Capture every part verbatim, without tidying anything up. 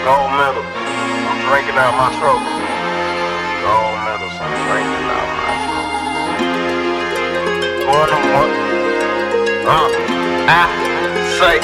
Gold medals, I'm drinking out my trophy. Gold medals, I'm drinking out my trophy. Boy, them what? Uh, I say,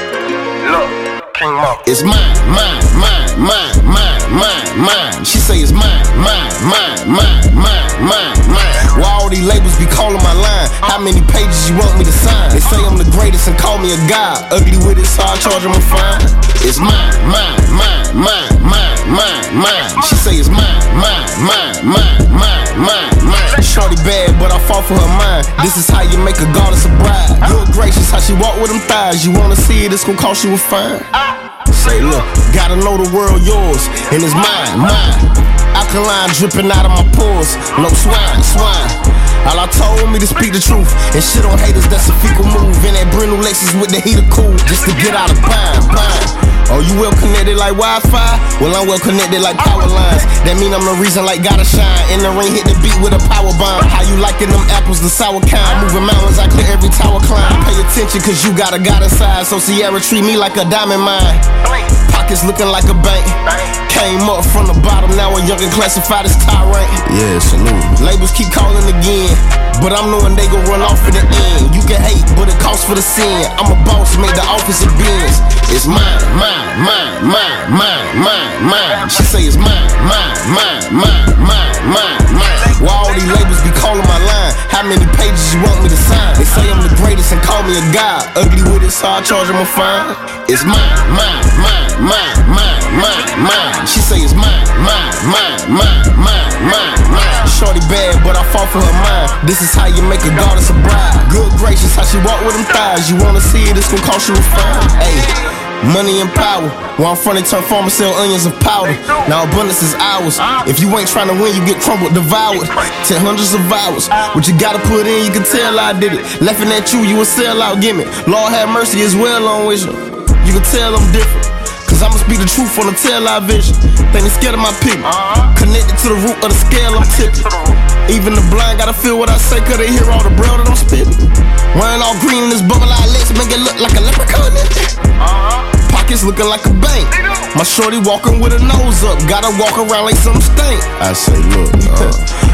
look, King Moe. It's mine, mine, mine, mine, mine, mine, mine. She say it's mine, mine, mine, mine, mine, mine, mine. Why all these labels be calling my line? How many pages you want me to sign? They say I'm the greatest and call me a god. Ugly with it, so I charge them a fine. It's mine, mine, mine, mine, mine, mine, mine. She say it's mine, mine, mine, mine, mine, mine, mine. Shorty bad, but I fall for her mind. This is how you make a goddess a bride. Look gracious, how she walk with them thighs. You wanna see it, it's gon' cost you a fine. Say look, gotta know the world yours, and it's mine, mine. Alkaline dripping out of my pores, no swine, swine. Allah told me to speak the truth, and shit on haters, that's a fecal move. In that brand new Lexus with the heater cool, just to get out of bind, bind. Oh, you well connected like Wi-Fi? Well, I'm well connected like power lines. That mean I'm the reason like gotta shine. In the rain, hit the beat with a power bomb. How you liking them apples, the sour kind? Moving mountains, I clear every tower climb. Pay attention, cause you got a god inside. So Sierra treat me like a diamond mine. Pockets looking like a bank. Came up from the bottom, now a young and classified as tyrant. Yeah, salute. Labels keep calling again, but I'm knowing they gon' run off at the end. You can hate, but it costs for the sin. I'm a boss, made the office of Benz. It's mine, mine, mine, mine, mine, mine, mine. She say it's mine, mine, mine, mine, mine, mine, mine. Why all these labels be calling my line? How many pages you want me to sign? They say I'm the greatest and call me a god. Ugly with it, so I charge them a fine. It's mine, mine, mine, mine, mine, mine, mine. She say it's mine, mine, mine, mine, mine, mine, mine. Shorty bad, but I fall for her mind. This is how you make a goddess a bride. Good gracious, how she walk with them thighs. You wanna see it, it's gonna cost you a fine. Ayy. Money and power. Where I'm from, they turn farmers, sell onions and powder. Now abundance is ours. If you ain't trying to win, you get crumbled, devoured. Ten hundreds of hours. What you gotta put in, you can tell I did it. Laughing at you, you a sellout, gimme. Lord have mercy, it's well on wisdom. You can tell I'm different, cause I'ma speak the truth on the tell I vision. They ain't scared of my people. Connected to the root of the scale, I'm tipping. Even the blind gotta feel what I say, cause they hear all the braille that I'm spitting. Wearing all green in this bubble eye Lexus, make it look like a leprechaun. Pockets looking like a bank. My shorty walking with her nose up, gotta walk around like something stink. I say look, uh,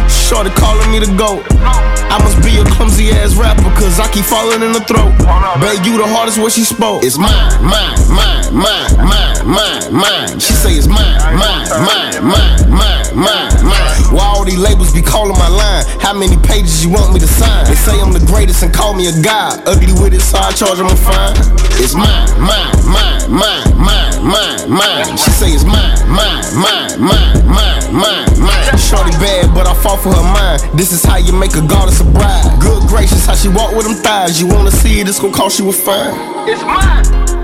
shorty calling me the goat. I must be a clumsy ass rapper, cause I keep falling in the throat. Babe, you the hardest what she spoke. It's mine, mine, mine, mine, mine, mine, mine. She say it's mine, mine, mine, mine, mine, mine, mine. Why all these labels be calling my line? How many pages you want me to sign? They say I'm the greatest and call me a god. Ugly with it, so I charge them a fine. It's mine, mine, mine, mine, mine, mine, mine. She say it's mine, mine, mine, mine, mine, mine, mine. Shorty bad, but I fall for her mind. This is how you make a goddess a bride. Good gracious, how she walk with them thighs. You wanna see it, it's gonna cost you a fine. It's mine.